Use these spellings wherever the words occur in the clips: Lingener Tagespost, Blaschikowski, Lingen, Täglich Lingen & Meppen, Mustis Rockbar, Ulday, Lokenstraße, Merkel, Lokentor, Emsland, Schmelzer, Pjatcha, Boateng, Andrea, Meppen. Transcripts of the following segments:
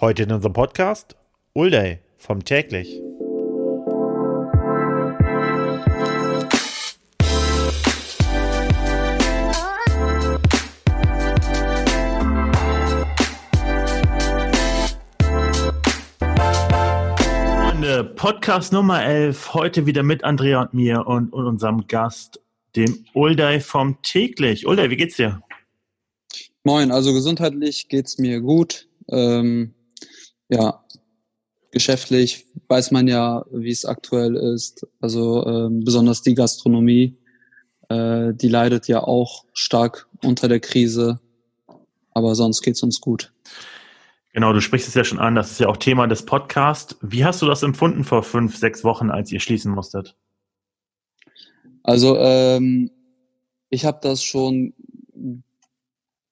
Heute in unserem Podcast Ulday vom Täglich. Podcast Nummer 11, heute wieder mit Andrea und mir und unserem Gast, dem Ulday vom Täglich. Ulday, wie geht's dir? Moin, also gesundheitlich geht's mir gut. Geschäftlich weiß man ja, wie es aktuell ist. Also besonders die Gastronomie, die leidet ja auch stark unter der Krise. Aber sonst geht's uns gut. Genau, du sprichst es ja schon an, das ist ja auch Thema des Podcasts. Wie hast du das empfunden vor 5-6 Wochen, als ihr schließen musstet? Also ich habe das schon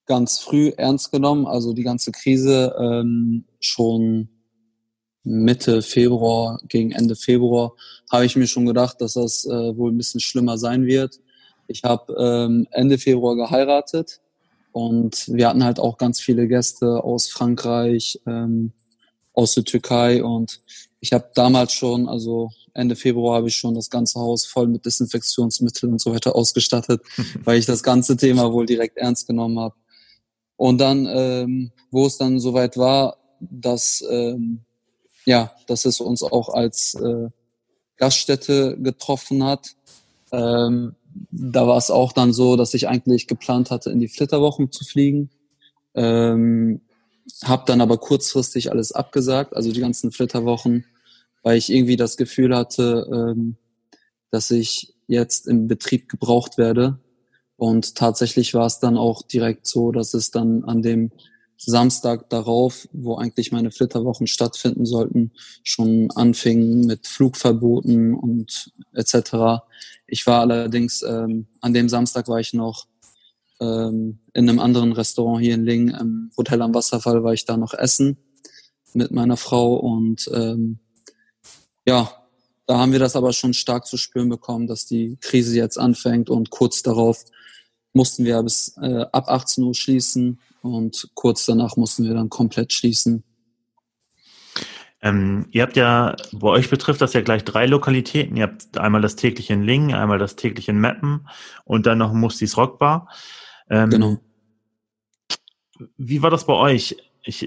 ganz früh ernst genommen, also die ganze Krise schon Mitte Februar, gegen Ende Februar, habe ich mir schon gedacht, dass das wohl ein bisschen schlimmer sein wird. Ich habe Ende Februar geheiratet. Und wir hatten halt auch ganz viele Gäste aus Frankreich, aus der Türkei. Und ich habe damals schon, also Ende Februar habe ich schon das ganze Haus voll mit Desinfektionsmitteln und so weiter ausgestattet, weil ich das ganze Thema wohl direkt ernst genommen habe. Und dann, wo es dann soweit war, dass es uns auch als Gaststätte getroffen hat, da war es auch dann so, dass ich eigentlich geplant hatte, in die Flitterwochen zu fliegen. Habe dann aber kurzfristig alles abgesagt, also die ganzen Flitterwochen, weil ich irgendwie das Gefühl hatte, dass ich jetzt im Betrieb gebraucht werde. Und tatsächlich war es dann auch direkt so, dass es dann an dem Samstag darauf, wo eigentlich meine Flitterwochen stattfinden sollten, schon anfingen mit Flugverboten und etc. Ich war allerdings, an dem Samstag war ich noch in einem anderen Restaurant hier in Lingen, im Hotel am Wasserfall, war ich da noch essen mit meiner Frau. Und da haben wir das aber schon stark zu spüren bekommen, dass die Krise jetzt anfängt. Und kurz darauf mussten wir bis ab 18 Uhr schließen. Und kurz danach mussten wir dann komplett schließen. Ihr habt ja, bei euch betrifft das ja gleich 3 Lokalitäten. Ihr habt einmal das Täglich in Lingen, einmal das Täglich in Meppen und dann noch Mustis Rockbar. Genau. Wie war das bei euch?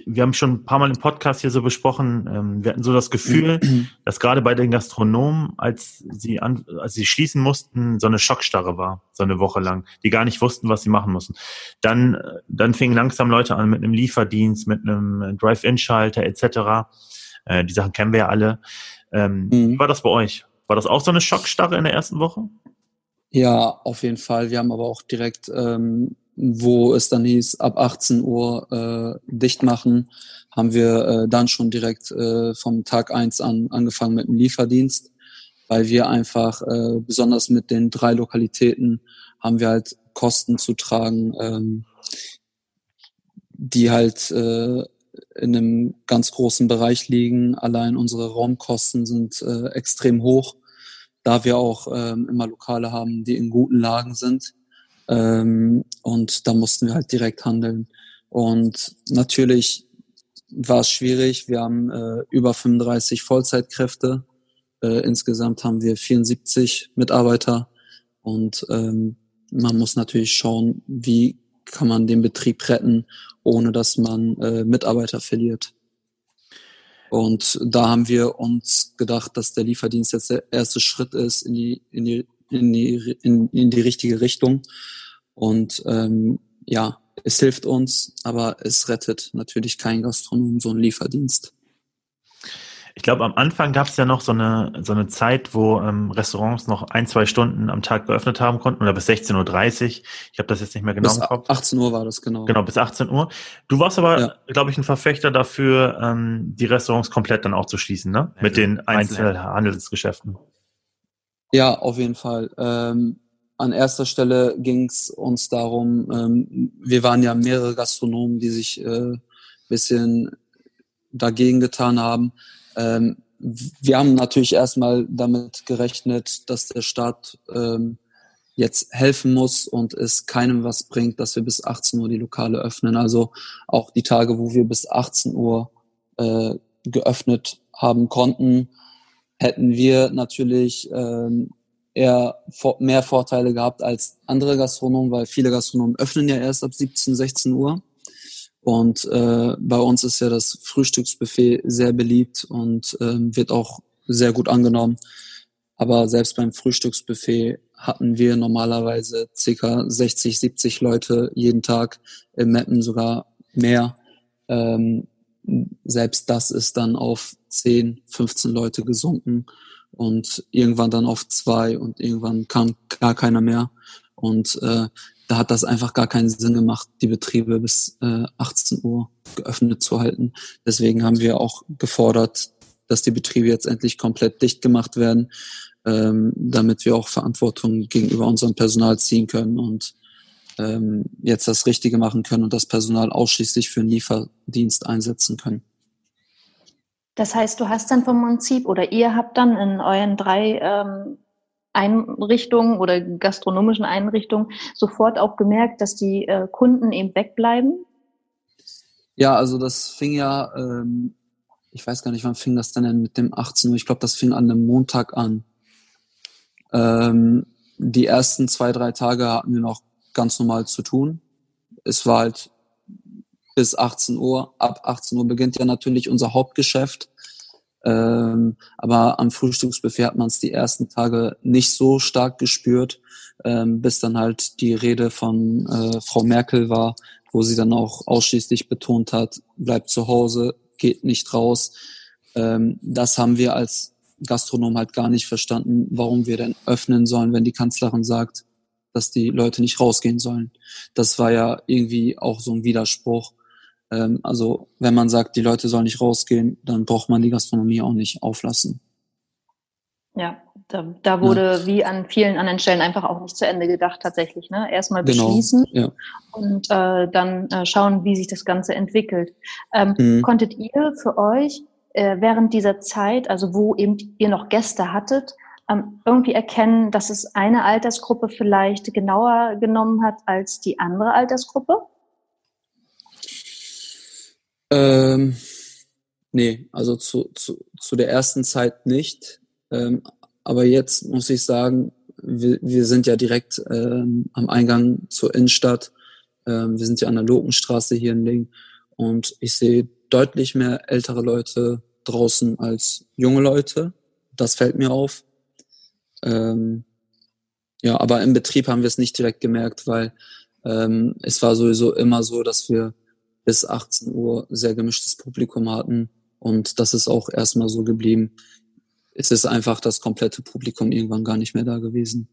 Wir haben schon ein paar Mal im Podcast hier so besprochen, wir hatten so das Gefühl, dass gerade bei den Gastronomen, als sie schließen mussten, so eine Schockstarre war, so eine Woche lang, die gar nicht wussten, was sie machen mussten. Dann fingen langsam Leute an mit einem Lieferdienst, mit einem Drive-In-Schalter etc. Die Sachen kennen wir ja alle. Wie war das bei euch? War das auch so eine Schockstarre in der ersten Woche? Ja, auf jeden Fall. Wir haben aber auch direkt... wo es dann hieß, ab 18 Uhr dicht machen, haben wir dann schon direkt vom Tag 1 an angefangen mit dem Lieferdienst, weil wir einfach, besonders mit den 3 Lokalitäten, haben wir halt Kosten zu tragen, die halt in einem ganz großen Bereich liegen. Allein unsere Raumkosten sind extrem hoch, da wir auch immer Lokale haben, die in guten Lagen sind. Und da mussten wir halt direkt handeln. Und natürlich war es schwierig. Wir haben über 35 Vollzeitkräfte. Insgesamt haben wir 74 Mitarbeiter. Und man muss natürlich schauen, wie kann man den Betrieb retten, ohne dass man Mitarbeiter verliert. Und da haben wir uns gedacht, dass der Lieferdienst jetzt der erste Schritt ist in die richtige Richtung. Und es hilft uns, aber es rettet natürlich kein Gastronom, so ein Lieferdienst. Ich glaube, am Anfang gab es ja noch so eine Zeit, wo Restaurants noch 1-2 Stunden am Tag geöffnet haben konnten oder bis 16.30 Uhr. Ich habe das jetzt nicht mehr genau im Kopf. 18 Uhr war das, genau. Genau, bis 18 Uhr. Du warst aber, glaube ich, ein Verfechter dafür, die Restaurants komplett dann auch zu schließen, ne? Mit den Einzelhandelsgeschäften. Ja, auf jeden Fall. An erster Stelle ging es uns darum, wir waren ja mehrere Gastronomen, die sich ein bisschen dagegen getan haben. Wir haben natürlich erstmal damit gerechnet, dass der Staat jetzt helfen muss und es keinem was bringt, dass wir bis 18 Uhr die Lokale öffnen. Also auch die Tage, wo wir bis 18 Uhr geöffnet haben konnten, hätten wir natürlich eher mehr Vorteile gehabt als andere Gastronomen, weil viele Gastronomen öffnen ja erst ab 17, 16 Uhr. Und bei uns ist ja das Frühstücksbuffet sehr beliebt und wird auch sehr gut angenommen. Aber selbst beim Frühstücksbuffet hatten wir normalerweise ca. 60, 70 Leute jeden Tag, in Meppen sogar mehr. Selbst das ist dann auf 10, 15 Leute gesunken und irgendwann dann auf 2 und irgendwann kam gar keiner mehr. Und da hat das einfach gar keinen Sinn gemacht, die Betriebe bis 18 Uhr geöffnet zu halten. Deswegen haben wir auch gefordert, dass die Betriebe jetzt endlich komplett dicht gemacht werden, damit wir auch Verantwortung gegenüber unserem Personal ziehen können und jetzt das Richtige machen können und das Personal ausschließlich für den Lieferdienst einsetzen können. Das heißt, du hast dann vom Prinzip oder ihr habt dann in euren 3 Einrichtungen oder gastronomischen Einrichtungen sofort auch gemerkt, dass die Kunden eben wegbleiben? Ja, also das fing ja, ich weiß gar nicht, wann fing das denn mit dem 18 Uhr? Ich glaube, das fing an einem Montag an. Die ersten 2, 3 Tage hatten wir noch ganz normal zu tun. Es war halt bis 18 Uhr. Ab 18 Uhr beginnt ja natürlich unser Hauptgeschäft. Aber am Frühstücksbuffet hat man es die ersten Tage nicht so stark gespürt, bis dann halt die Rede von Frau Merkel war, wo sie dann auch ausschließlich betont hat, bleibt zu Hause, geht nicht raus. Das haben wir als Gastronomen halt gar nicht verstanden, warum wir denn öffnen sollen, wenn die Kanzlerin sagt, dass die Leute nicht rausgehen sollen. Das war ja irgendwie auch so ein Widerspruch. Also wenn man sagt, die Leute sollen nicht rausgehen, dann braucht man die Gastronomie auch nicht auflassen. Ja, da wurde wie an vielen anderen Stellen einfach auch nicht zu Ende gedacht tatsächlich. Ne? Erstmal beschließen und dann schauen, wie sich das Ganze entwickelt. Konntet ihr für euch während dieser Zeit, also wo eben ihr noch Gäste hattet, irgendwie erkennen, dass es eine Altersgruppe vielleicht genauer genommen hat als die andere Altersgruppe? Nee, also zu der ersten Zeit nicht. Aber jetzt muss ich sagen, wir sind ja direkt am Eingang zur Innenstadt. Wir sind ja an der Lokenstraße hier in Lingen und ich sehe deutlich mehr ältere Leute draußen als junge Leute. Das fällt mir auf. Ja, aber im Betrieb haben wir es nicht direkt gemerkt, weil es war sowieso immer so, dass wir bis 18 Uhr sehr gemischtes Publikum hatten und das ist auch erstmal so geblieben. Es ist einfach das komplette Publikum irgendwann gar nicht mehr da gewesen.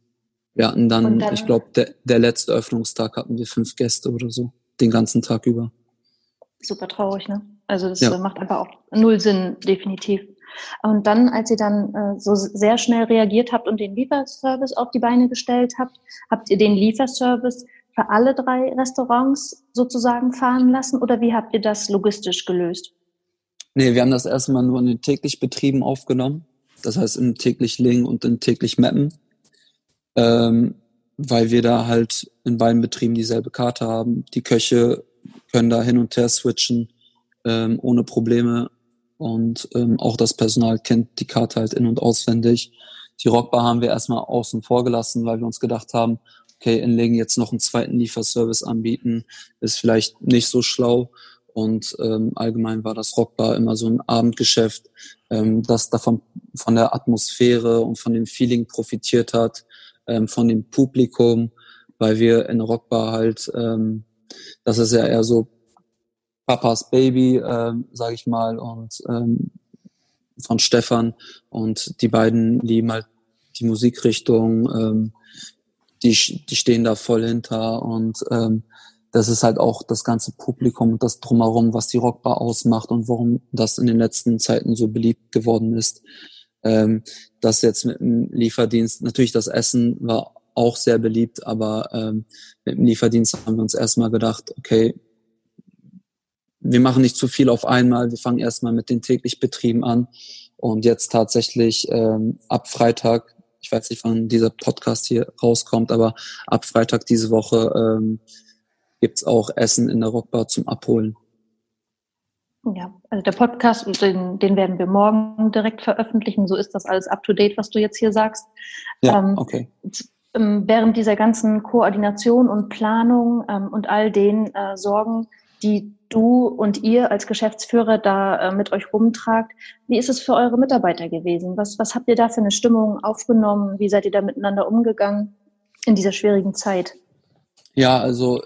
Wir hatten dann ich glaube, der letzte Öffnungstag hatten wir 5 Gäste oder so, den ganzen Tag über. Super traurig, ne? Also das macht einfach auch null Sinn, definitiv. Und dann, als ihr dann so sehr schnell reagiert habt und den Lieferservice auf die Beine gestellt habt, habt ihr den Lieferservice für alle 3 Restaurants sozusagen fahren lassen oder wie habt ihr das logistisch gelöst? Nee, wir haben das erstmal nur in den täglich Betrieben aufgenommen, das heißt im Täglich Lingen und in Täglich Meppen, weil wir da halt in beiden Betrieben dieselbe Karte haben. Die Köche können da hin und her switchen ohne Probleme. Und auch das Personal kennt die Karte halt in- und auswendig. Die Rockbar haben wir erstmal außen vor gelassen, weil wir uns gedacht haben, okay, in Lingen jetzt noch einen zweiten Lieferservice anbieten, ist vielleicht nicht so schlau. Und allgemein war das Rockbar immer so ein Abendgeschäft, das davon von der Atmosphäre und von dem Feeling profitiert hat, von dem Publikum, weil wir in der Rockbar halt, das ist ja eher so Papas Baby, sage ich mal, und von Stefan. Und die beiden lieben halt die Musikrichtung, die stehen da voll hinter. Und das ist halt auch das ganze Publikum und das Drumherum, was die Rockbar ausmacht und warum das in den letzten Zeiten so beliebt geworden ist. Das jetzt mit dem Lieferdienst, natürlich das Essen war auch sehr beliebt, aber mit dem Lieferdienst haben wir uns erstmal gedacht, okay, wir machen nicht zu viel auf einmal, wir fangen erstmal mit den täglich Betrieben an und jetzt tatsächlich ab Freitag, ich weiß nicht, wann dieser Podcast hier rauskommt, aber ab Freitag diese Woche gibt's auch Essen in der Rockbar zum Abholen. Ja, also der Podcast, den werden wir morgen direkt veröffentlichen. So ist das alles up-to-date, was du jetzt hier sagst. Ja, okay. Während dieser ganzen Koordination und Planung und all den Sorgen, die du und ihr als Geschäftsführer da mit euch rumtragt, wie ist es für eure Mitarbeiter gewesen? Was habt ihr da für eine Stimmung aufgenommen? Wie seid ihr da miteinander umgegangen in dieser schwierigen Zeit? Ja, also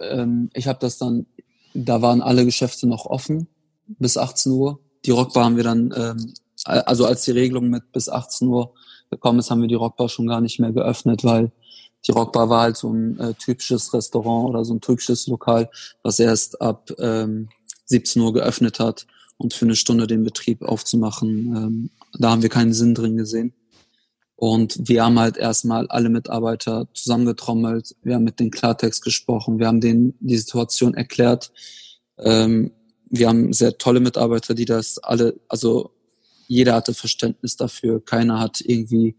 ich habe das dann, da waren alle Geschäfte noch offen bis 18 Uhr. Die Rockbar haben wir dann, also als die Regelung mit bis 18 Uhr gekommen ist, haben wir die Rockbar schon gar nicht mehr geöffnet, weil die Rockbar war halt so ein typisches Restaurant oder so ein typisches Lokal, was erst ab 17 Uhr geöffnet hat, und für eine Stunde den Betrieb aufzumachen, da haben wir keinen Sinn drin gesehen. Und wir haben halt erstmal alle Mitarbeiter zusammengetrommelt, wir haben mit denen Klartext gesprochen, wir haben denen die Situation erklärt. Wir haben sehr tolle Mitarbeiter, die das alle, also jeder hatte Verständnis dafür, keiner hat irgendwie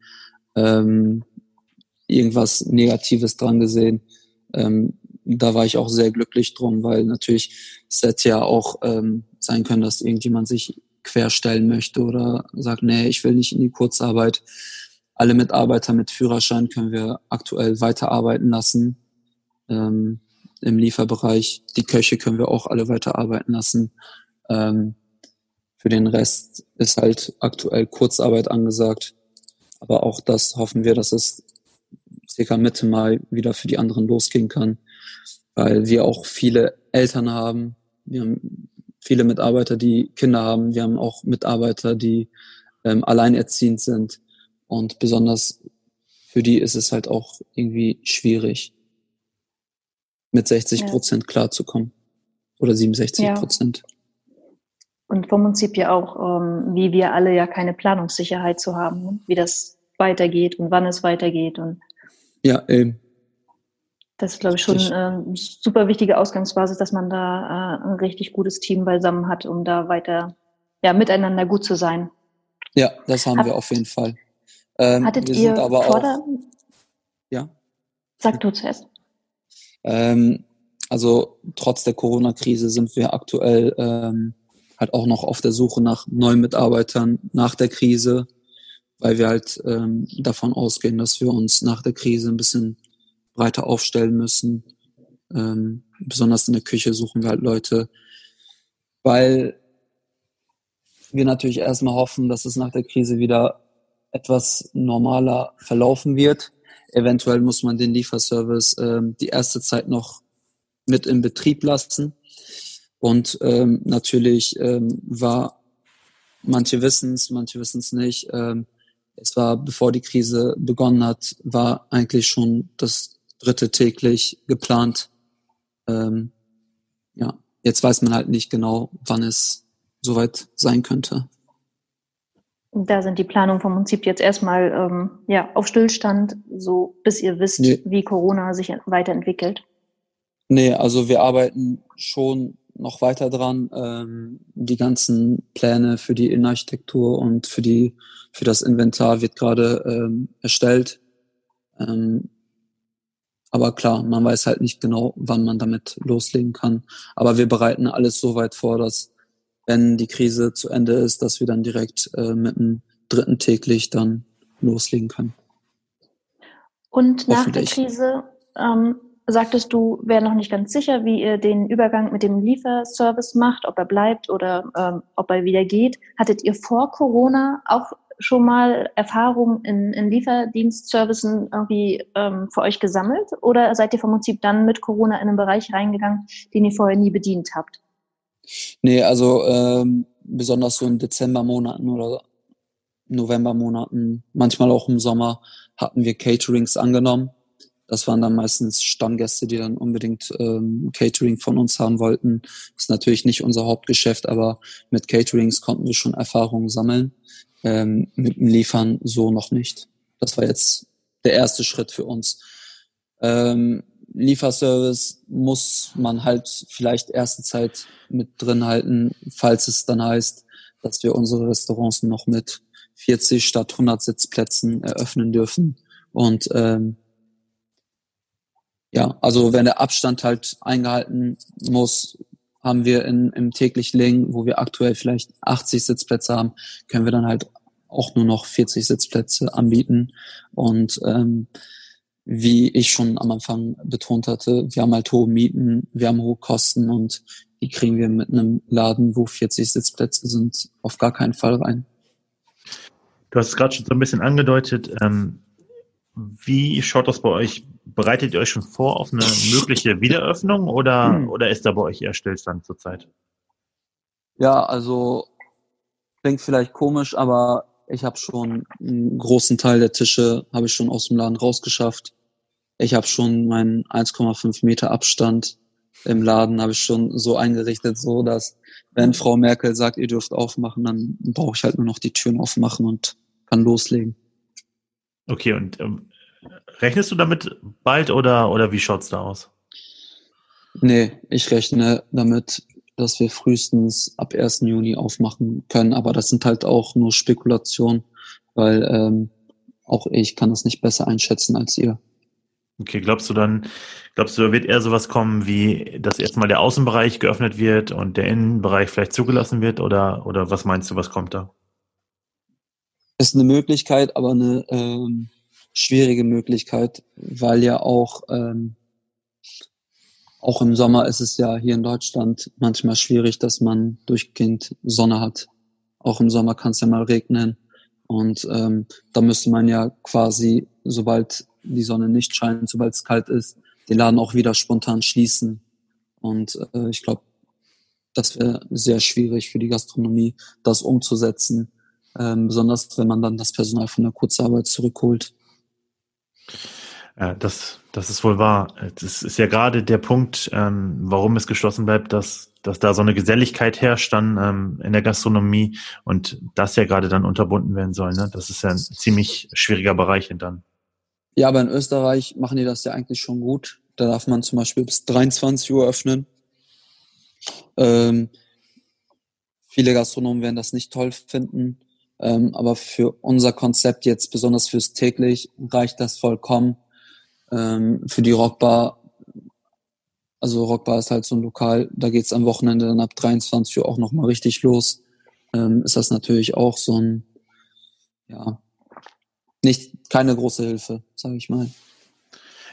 irgendwas Negatives dran gesehen. Da war ich auch sehr glücklich drum, weil natürlich es hätte ja auch sein können, dass irgendjemand sich querstellen möchte oder sagt, nee, ich will nicht in die Kurzarbeit. Alle Mitarbeiter mit Führerschein können wir aktuell weiterarbeiten lassen. Im Lieferbereich, die Köche können wir auch alle weiterarbeiten lassen. Für den Rest ist halt aktuell Kurzarbeit angesagt. Aber auch das hoffen wir, dass es circa Mitte Mai wieder für die anderen losgehen kann, weil wir auch viele Eltern haben. Wir haben viele Mitarbeiter, die Kinder haben. Wir haben auch Mitarbeiter, die alleinerziehend sind. Und besonders für die ist es halt auch irgendwie schwierig, mit 60% klarzukommen oder 67%. Ja. Und vom Prinzip ja auch, wie wir alle ja keine Planungssicherheit zu haben, wie das weitergeht und wann es weitergeht. Und ja, eben. Das ist, glaube ich, schon eine super wichtige Ausgangsbasis, dass man da ein richtig gutes Team beisammen hat, um da weiter miteinander gut zu sein. Ja, das haben wir auf jeden Fall. Hattet ihr Vorder? Ja. Sag du zuerst. Also trotz der Corona-Krise sind wir aktuell halt auch noch auf der Suche nach neuen Mitarbeitern nach der Krise, weil wir halt davon ausgehen, dass wir uns nach der Krise ein bisschen breiter aufstellen müssen. Besonders in der Küche suchen wir halt Leute, weil wir natürlich erstmal hoffen, dass es nach der Krise wieder etwas normaler verlaufen wird. Eventuell muss man den Lieferservice die erste Zeit noch mit in Betrieb lassen. Und natürlich war, manche wissen es nicht, es war, bevor die Krise begonnen hat, war eigentlich schon das dritte täglich geplant. Ja, jetzt weiß man halt nicht genau, wann es soweit sein könnte. Da sind die Planungen vom Prinzip jetzt erstmal auf Stillstand, so bis ihr wisst, wie Corona sich weiterentwickelt. Nee, also wir arbeiten schon noch weiter dran. Die ganzen Pläne für die Innenarchitektur und für das Inventar wird gerade erstellt. Aber klar, man weiß halt nicht genau, wann man damit loslegen kann. Aber wir bereiten alles so weit vor, dass, wenn die Krise zu Ende ist, dass wir dann direkt mit dem dritten täglich dann loslegen können. Und nach der Krise, sagtest du, wäre noch nicht ganz sicher, wie ihr den Übergang mit dem Lieferservice macht, ob er bleibt oder ob er wieder geht. Hattet ihr vor Corona auch schon mal Erfahrung in Lieferdienstservicen irgendwie für euch gesammelt? Oder seid ihr vom Prinzip dann mit Corona in einen Bereich reingegangen, den ihr vorher nie bedient habt? Nee, also besonders so in Dezembermonaten oder Novembermonaten, manchmal auch im Sommer, hatten wir Caterings angenommen. Das waren dann meistens Stammgäste, die dann unbedingt Catering von uns haben wollten. Das ist natürlich nicht unser Hauptgeschäft, aber mit Caterings konnten wir schon Erfahrungen sammeln. Mit dem Liefern so noch nicht. Das war jetzt der erste Schritt für uns. Lieferservice muss man halt vielleicht erste Zeit mit drin halten, falls es dann heißt, dass wir unsere Restaurants noch mit 40 statt 100 Sitzplätzen eröffnen dürfen. Und also wenn der Abstand halt eingehalten muss, haben wir im Täglich Lingen, wo wir aktuell vielleicht 80 Sitzplätze haben, können wir dann halt auch nur noch 40 Sitzplätze anbieten. Und wie ich schon am Anfang betont hatte, wir haben halt hohe Mieten, wir haben hohe Kosten und die kriegen wir mit einem Laden, wo 40 Sitzplätze sind, auf gar keinen Fall rein. Du hast es gerade schon so ein bisschen angedeutet. Wie schaut das bei euch? Bereitet ihr euch schon vor auf eine mögliche Wiedereröffnung oder ist da bei euch eher Stillstand zurzeit? Ja, also klingt vielleicht komisch, aber ich habe schon einen großen Teil der Tische habe ich schon aus dem Laden rausgeschafft. Ich habe schon meinen 1,5 Meter Abstand im Laden habe ich schon so eingerichtet, so dass wenn Frau Merkel sagt, ihr dürft aufmachen, dann brauche ich halt nur noch die Türen aufmachen und kann loslegen. Okay, und rechnest du damit bald oder wie schaut's da aus? Nee, ich rechne damit, dass wir frühestens ab 1. Juni aufmachen können, aber das sind halt auch nur Spekulationen, weil auch ich kann das nicht besser einschätzen als ihr. Okay, glaubst du, da wird eher sowas kommen, wie dass erstmal der Außenbereich geöffnet wird und der Innenbereich vielleicht zugelassen wird oder was meinst du, was kommt da? Ist eine Möglichkeit, aber eine schwierige Möglichkeit, weil ja auch im Sommer ist es ja hier in Deutschland manchmal schwierig, dass man durchgehend Sonne hat. Auch im Sommer kann es ja mal regnen und da müsste man ja quasi, sobald die Sonne nicht scheint, sobald es kalt ist, den Laden auch wieder spontan schließen. Und ich glaube, das wäre sehr schwierig für die Gastronomie, das umzusetzen, besonders wenn man dann das Personal von der Kurzarbeit zurückholt. Ja, das ist wohl wahr. Das ist ja gerade der Punkt, warum es geschlossen bleibt, dass da so eine Geselligkeit herrscht dann in der Gastronomie und das ja gerade dann unterbunden werden soll. Ne? Das ist ja ein ziemlich schwieriger Bereich dann. Ja, aber in Österreich machen die das ja eigentlich schon gut. Da darf man zum Beispiel bis 23 Uhr öffnen. Viele Gastronomen werden das nicht toll finden. Aber für unser Konzept jetzt, besonders fürs Täglich, reicht das vollkommen. Für die Rockbar, also Rockbar ist halt so ein Lokal, da geht's am Wochenende dann ab 23 Uhr auch nochmal richtig los. Ist das natürlich auch so ein, ja, keine große Hilfe, sage ich mal.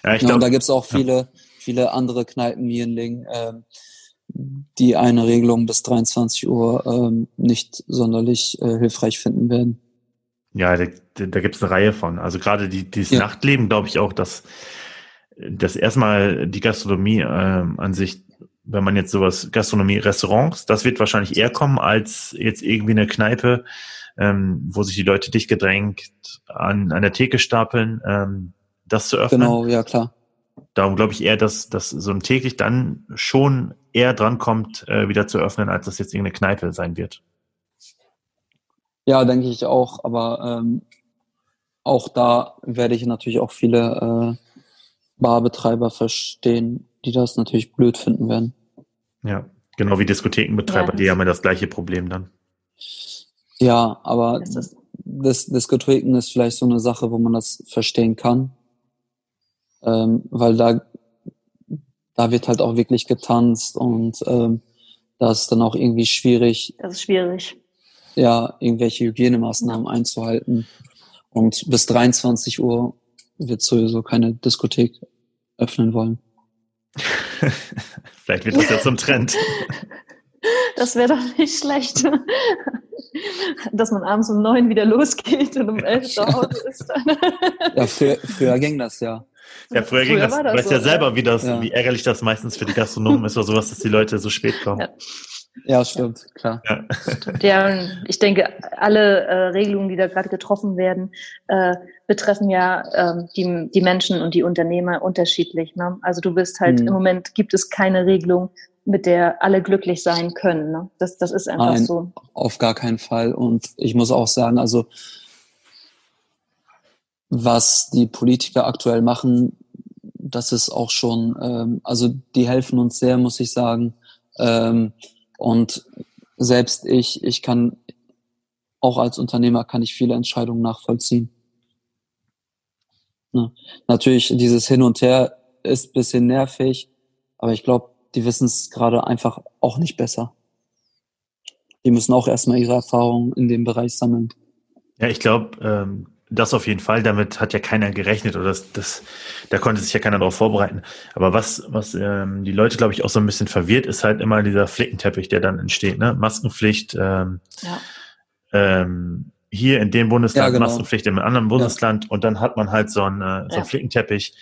Ja, ich glaub, da gibt's auch viele andere Kneipen hier in Lingen, die eine Regelung bis 23 Uhr nicht sonderlich hilfreich finden werden. Ja, da gibt's eine Reihe von. Also gerade dieses Nachtleben, glaube ich auch, dass erstmal die Gastronomie an sich, wenn man jetzt sowas, Gastronomie, Restaurants, das wird wahrscheinlich eher kommen als jetzt irgendwie eine Kneipe, wo sich die Leute dicht gedrängt an der Theke stapeln, das zu öffnen. Genau, ja klar. Darum glaube ich eher, dass so ein Täglich dann schon eher drankommt, wieder zu öffnen, als das jetzt irgendeine Kneipe sein wird. Ja, denke ich auch, aber auch da werde ich natürlich auch viele Barbetreiber verstehen, die das natürlich blöd finden werden. Ja, genau wie Diskothekenbetreiber, die haben ja das gleiche Problem dann. Ja, aber das Diskotheken ist vielleicht so eine Sache, wo man das verstehen kann, weil da wird halt auch wirklich getanzt und da ist dann auch irgendwie schwierig. Das ist schwierig. Ja, irgendwelche Hygienemaßnahmen einzuhalten und bis 23 Uhr wird sowieso keine Diskothek öffnen wollen. Vielleicht wird das ja zum Trend. Das wäre doch nicht schlecht. Dass man abends um 9 wieder losgeht und um 11 zu Hause ist. Ja, früher ging das ja. Ja, früher ging das. Du weißt ja selber, wie ärgerlich das meistens für die Gastronomen ist oder sowas, dass die Leute so spät kommen. Ja, stimmt, klar. Ja. Ja, ich denke, alle Regelungen, die da gerade getroffen werden, betreffen ja die Menschen und die Unternehmer unterschiedlich. Ne? Also du bist halt, im Moment gibt es keine Regelung, mit der alle glücklich sein können. Ne? Das ist einfach so. Auf gar keinen Fall. Und ich muss auch sagen, also was die Politiker aktuell machen, das ist auch schon, also die helfen uns sehr, muss ich sagen. Und selbst ich kann, auch als Unternehmer kann ich viele Entscheidungen nachvollziehen. Natürlich, dieses Hin und Her ist ein bisschen nervig, aber ich glaube, die wissen es gerade einfach auch nicht besser. Die müssen auch erstmal ihre Erfahrungen in dem Bereich sammeln. Ja, ich glaube, das auf jeden Fall. Damit hat ja keiner gerechnet oder da konnte sich ja keiner darauf vorbereiten. Aber was die Leute, glaube ich, auch so ein bisschen verwirrt, ist halt immer dieser Flickenteppich, der dann entsteht. Ne? Maskenpflicht. Hier in dem Bundesland, ja, genau. Maskenpflicht in einem anderen Bundesland und dann hat man halt so einen Flickenteppich,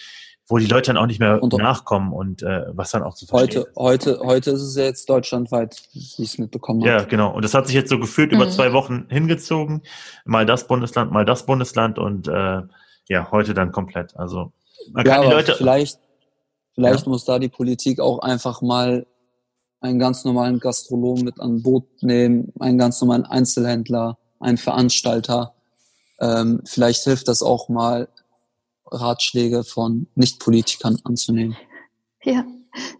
wo die Leute dann auch nicht mehr nachkommen und was dann auch zu verstehen ist. Heute ist es ja jetzt deutschlandweit, wie ich es mitbekommen habe. Ja, genau. Und das hat sich jetzt so gefühlt über 2 Wochen hingezogen. Mal das Bundesland und heute dann komplett. Also man kann die Leute... Vielleicht muss da die Politik auch einfach mal einen ganz normalen Gastronomen mit an Boot nehmen, einen ganz normalen Einzelhändler, einen Veranstalter. Vielleicht hilft das auch mal, Ratschläge von Nicht-Politikern anzunehmen. Ja,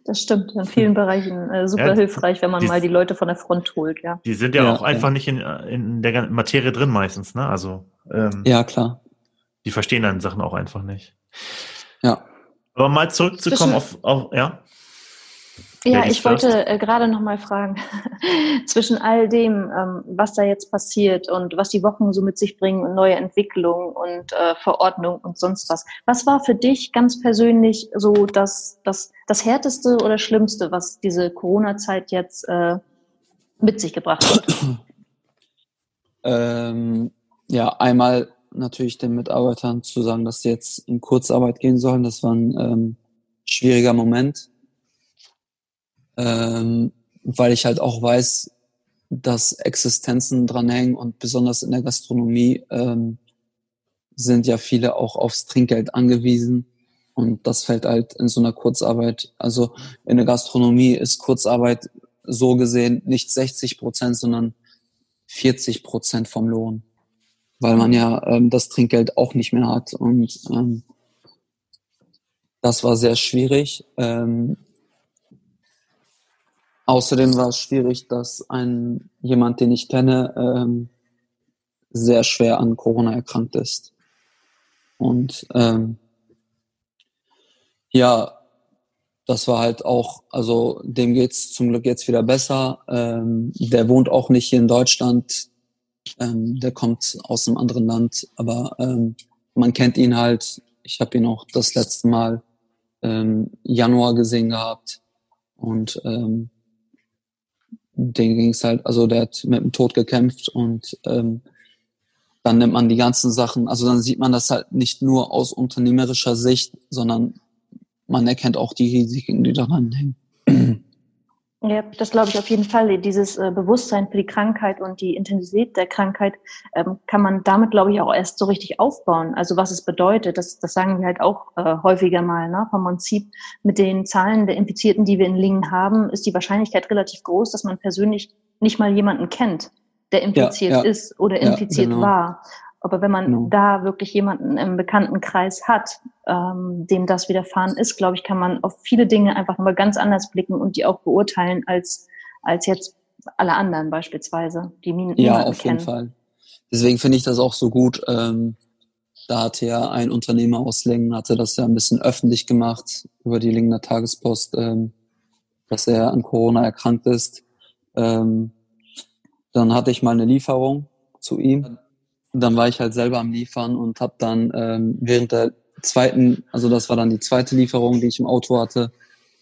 das stimmt. In vielen Bereichen super hilfreich, wenn man mal die Leute von der Front holt. Ja. Die sind ja auch einfach nicht in der ganzen Materie drin meistens. Ne? Also klar. Die verstehen dann Sachen auch einfach nicht. Ja. Aber mal zurückzukommen auf Ja, ich wollte gerade noch mal fragen, zwischen all dem, was da jetzt passiert und was die Wochen so mit sich bringen und neue Entwicklungen und Verordnungen und sonst was. Was war für dich ganz persönlich so das Härteste oder Schlimmste, was diese Corona-Zeit jetzt mit sich gebracht hat? Einmal natürlich den Mitarbeitern zu sagen, dass sie jetzt in Kurzarbeit gehen sollen. Das war ein schwieriger Moment. Weil ich halt auch weiß, dass Existenzen dranhängen und besonders in der Gastronomie sind ja viele auch aufs Trinkgeld angewiesen und das fällt halt in so einer Kurzarbeit, also in der Gastronomie ist Kurzarbeit so gesehen nicht 60%, sondern 40% vom Lohn, weil man ja das Trinkgeld auch nicht mehr hat und das war sehr schwierig. Außerdem war es schwierig, dass jemand, den ich kenne, sehr schwer an Corona erkrankt ist. Und das war halt auch, also dem geht's zum Glück jetzt wieder besser. Der wohnt auch nicht hier in Deutschland, der kommt aus einem anderen Land, aber man kennt ihn halt. Ich habe ihn auch das letzte Mal Januar gesehen gehabt und den ging es halt, also der hat mit dem Tod gekämpft und dann nimmt man die ganzen Sachen, also dann sieht man das halt nicht nur aus unternehmerischer Sicht, sondern man erkennt auch die Risiken, die daran hängen. Ja, das glaube ich auf jeden Fall. Dieses Bewusstsein für die Krankheit und die Intensität der Krankheit kann man damit, glaube ich, auch erst so richtig aufbauen. Also was es bedeutet, das sagen wir halt auch häufiger mal. Ne? Vom Prinzip mit den Zahlen der Infizierten, die wir in Lingen haben, ist die Wahrscheinlichkeit relativ groß, dass man persönlich nicht mal jemanden kennt, der infiziert ist oder infiziert war. Aber wenn man da wirklich jemanden im bekannten Kreis hat, dem das widerfahren ist, glaube ich, kann man auf viele Dinge einfach mal ganz anders blicken und die auch beurteilen als jetzt alle anderen beispielsweise, die niemanden kennen. Ja, auf jeden Fall. Deswegen finde ich das auch so gut. Da hatte ja ein Unternehmer aus Lingen, hatte das ja ein bisschen öffentlich gemacht über die Lingener Tagespost, dass er an Corona erkrankt ist. Dann hatte ich mal eine Lieferung zu ihm. Dann war ich halt selber am Liefern und habe dann während der zweiten, also das war dann die zweite Lieferung, die ich im Auto hatte,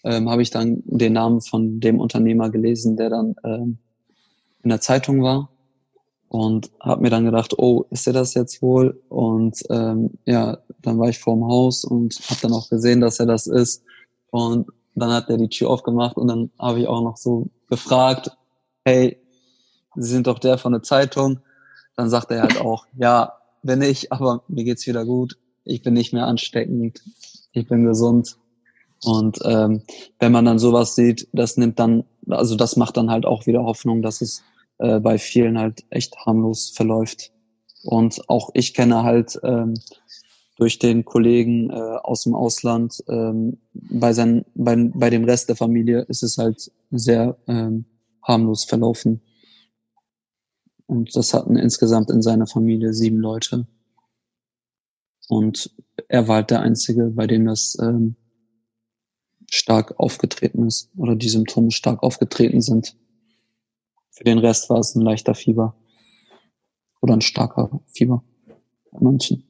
habe ich dann den Namen von dem Unternehmer gelesen, der dann in der Zeitung war und habe mir dann gedacht, oh, ist der das jetzt wohl? Und dann war ich vorm Haus und habe dann auch gesehen, dass er das ist und dann hat er die Tür aufgemacht und dann habe ich auch noch so gefragt, hey, Sie sind doch der von der Zeitung? Dann sagt er halt auch, ja, bin ich, aber mir geht's wieder gut. Ich bin nicht mehr ansteckend. Ich bin gesund. Und wenn man dann sowas sieht, das macht dann halt auch wieder Hoffnung, dass es bei vielen halt echt harmlos verläuft. Und auch ich kenne halt durch den Kollegen aus dem Ausland, bei dem Rest der Familie ist es halt sehr harmlos verlaufen. Und das hatten insgesamt in seiner Familie 7 Leute. Und er war halt der Einzige, bei dem das stark aufgetreten ist oder die Symptome stark aufgetreten sind. Für den Rest war es ein leichter Fieber oder ein starker Fieber bei manchen.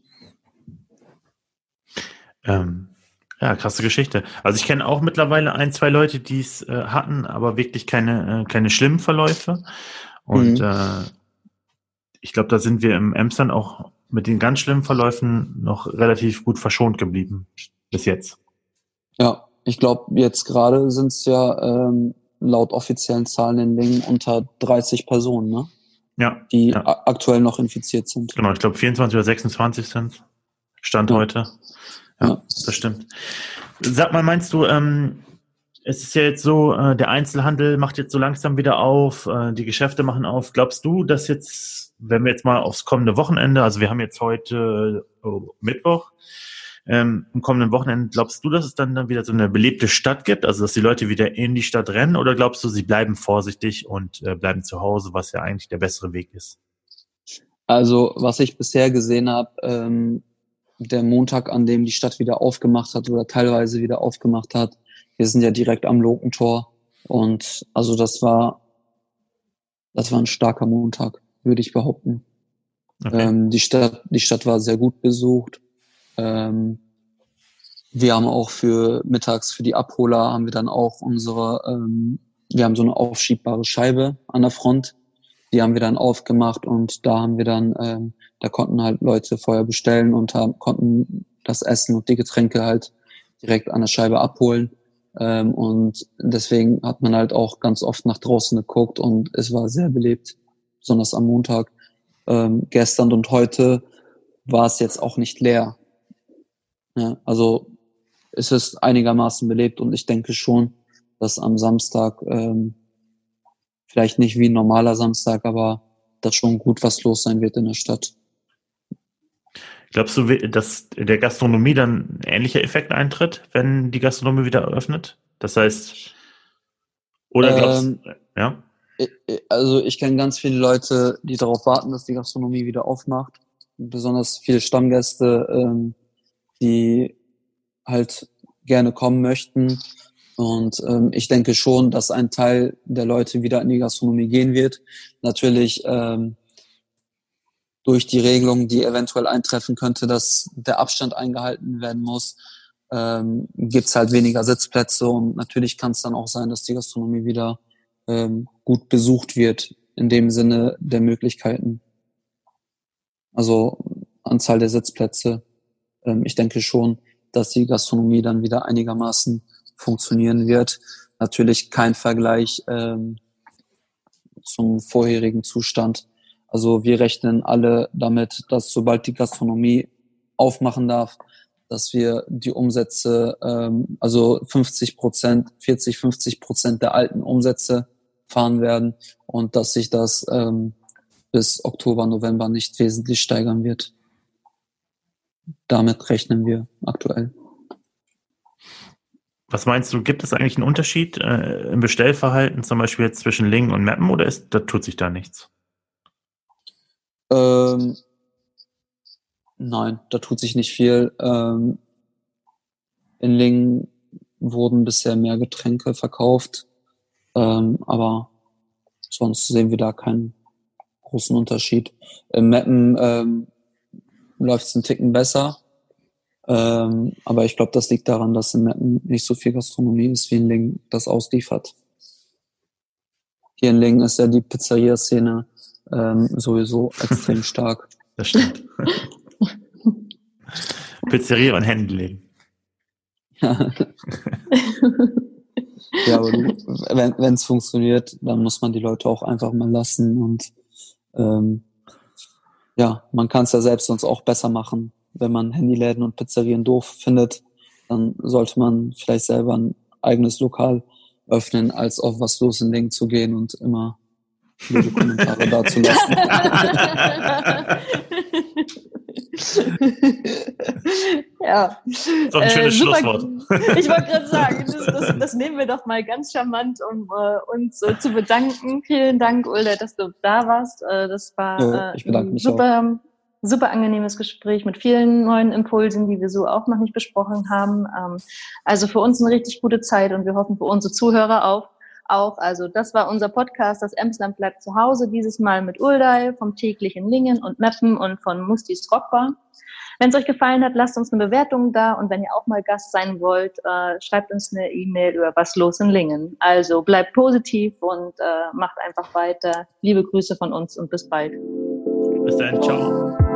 Ja, krasse Geschichte. Also ich kenne auch mittlerweile 1, 2 Leute, die es hatten, aber wirklich keine schlimmen Verläufe. Und ich glaube, da sind wir im Emsland auch mit den ganz schlimmen Verläufen noch relativ gut verschont geblieben bis jetzt. Ja, ich glaube, jetzt gerade sind es ja laut offiziellen Zahlen in Lingen unter 30 Personen, ne? Ja. Die aktuell noch infiziert sind. Genau, ich glaube 24 oder 26 sind Stand heute. Ja, das stimmt. Sag mal, meinst du, es ist ja jetzt so, der Einzelhandel macht jetzt so langsam wieder auf, die Geschäfte machen auf. Glaubst du, dass jetzt, wenn wir jetzt mal aufs kommende Wochenende, also wir haben jetzt heute Mittwoch, im kommenden Wochenende, glaubst du, dass es dann wieder so eine belebte Stadt gibt, also dass die Leute wieder in die Stadt rennen, oder glaubst du, sie bleiben vorsichtig und bleiben zu Hause, was ja eigentlich der bessere Weg ist? Also, was ich bisher gesehen habe, der Montag, an dem die Stadt wieder aufgemacht hat oder teilweise wieder aufgemacht hat. Wir sind ja direkt am Lokentor. Und also das war ein starker Montag, würde ich behaupten. Okay. Die Stadt war sehr gut besucht. Wir haben auch mittags für die Abholer haben wir dann auch wir haben so eine aufschiebbare Scheibe an der Front. Die haben wir dann aufgemacht und da konnten halt Leute vorher bestellen und konnten das Essen und die Getränke halt direkt an der Scheibe abholen. Und deswegen hat man halt auch ganz oft nach draußen geguckt und es war sehr belebt, besonders am Montag. Gestern und heute war es jetzt auch nicht leer. Ja, also es ist einigermaßen belebt und ich denke schon, dass am Samstag vielleicht nicht wie ein normaler Samstag, aber dass schon gut was los sein wird in der Stadt. Glaubst du, dass der Gastronomie dann ein ähnlicher Effekt eintritt, wenn die Gastronomie wieder öffnet? Das heißt, oder glaubst du, ja? Also ich kenne ganz viele Leute, die darauf warten, dass die Gastronomie wieder aufmacht. Besonders viele Stammgäste, die halt gerne kommen möchten. Und ich denke schon, dass ein Teil der Leute wieder in die Gastronomie gehen wird. Natürlich durch die Regelung, die eventuell eintreffen könnte, dass der Abstand eingehalten werden muss, gibt's halt weniger Sitzplätze. Und natürlich kann es dann auch sein, dass die Gastronomie wieder gut besucht wird, in dem Sinne der Möglichkeiten. Also Anzahl der Sitzplätze. Ich denke schon, dass die Gastronomie dann wieder einigermaßen funktionieren wird. Natürlich kein Vergleich zum vorherigen Zustand. Also wir rechnen alle damit, dass sobald die Gastronomie aufmachen darf, dass wir die Umsätze, also 40-50% der alten Umsätze fahren werden und dass sich das bis Oktober, November nicht wesentlich steigern wird. Damit rechnen wir aktuell. Was meinst du, gibt es eigentlich einen Unterschied im Bestellverhalten, zum Beispiel jetzt zwischen Lingen und Meppen, oder da tut sich da nichts? Nein, da tut sich nicht viel. In Lingen wurden bisher mehr Getränke verkauft, aber sonst sehen wir da keinen großen Unterschied. In Meppen läuft es einen Ticken besser. Aber ich glaube, das liegt daran, dass in Meppen nicht so viel Gastronomie ist, wie in Lingen das ausliefert. Hier in Lingen ist ja die Pizzeria-Szene sowieso extrem stark. Das stimmt. Pizzeria und Hände legen. Ja, ja, aber wenn es funktioniert, dann muss man die Leute auch einfach mal lassen. Und ja, man kann es ja selbst sonst auch besser machen. Wenn man Handyläden und Pizzerien doof findet, dann sollte man vielleicht selber ein eigenes Lokal öffnen, als auf was los in Lingen zu gehen und immer viele Kommentare dazu lassen. Ja. So ein schönes Schlusswort. Ich wollte gerade sagen, das nehmen wir doch mal ganz charmant, um uns zu bedanken. Vielen Dank, Ulday, dass du da warst. Das war ich bedanke mich super. Auch. super angenehmes Gespräch mit vielen neuen Impulsen, die wir so auch noch nicht besprochen haben. Also für uns eine richtig gute Zeit und wir hoffen für unsere Zuhörer auch. Also das war unser Podcast, das Emsland bleibt zu Hause, dieses Mal mit Ulday vom Täglichen Lingen und Meppen und von Mustis Rockbar. Wenn es euch gefallen hat, lasst uns eine Bewertung da und wenn ihr auch mal Gast sein wollt, schreibt uns eine E-Mail über was los in Lingen. Also bleibt positiv und macht einfach weiter. Liebe Grüße von uns und bis bald. Bis dann, ciao.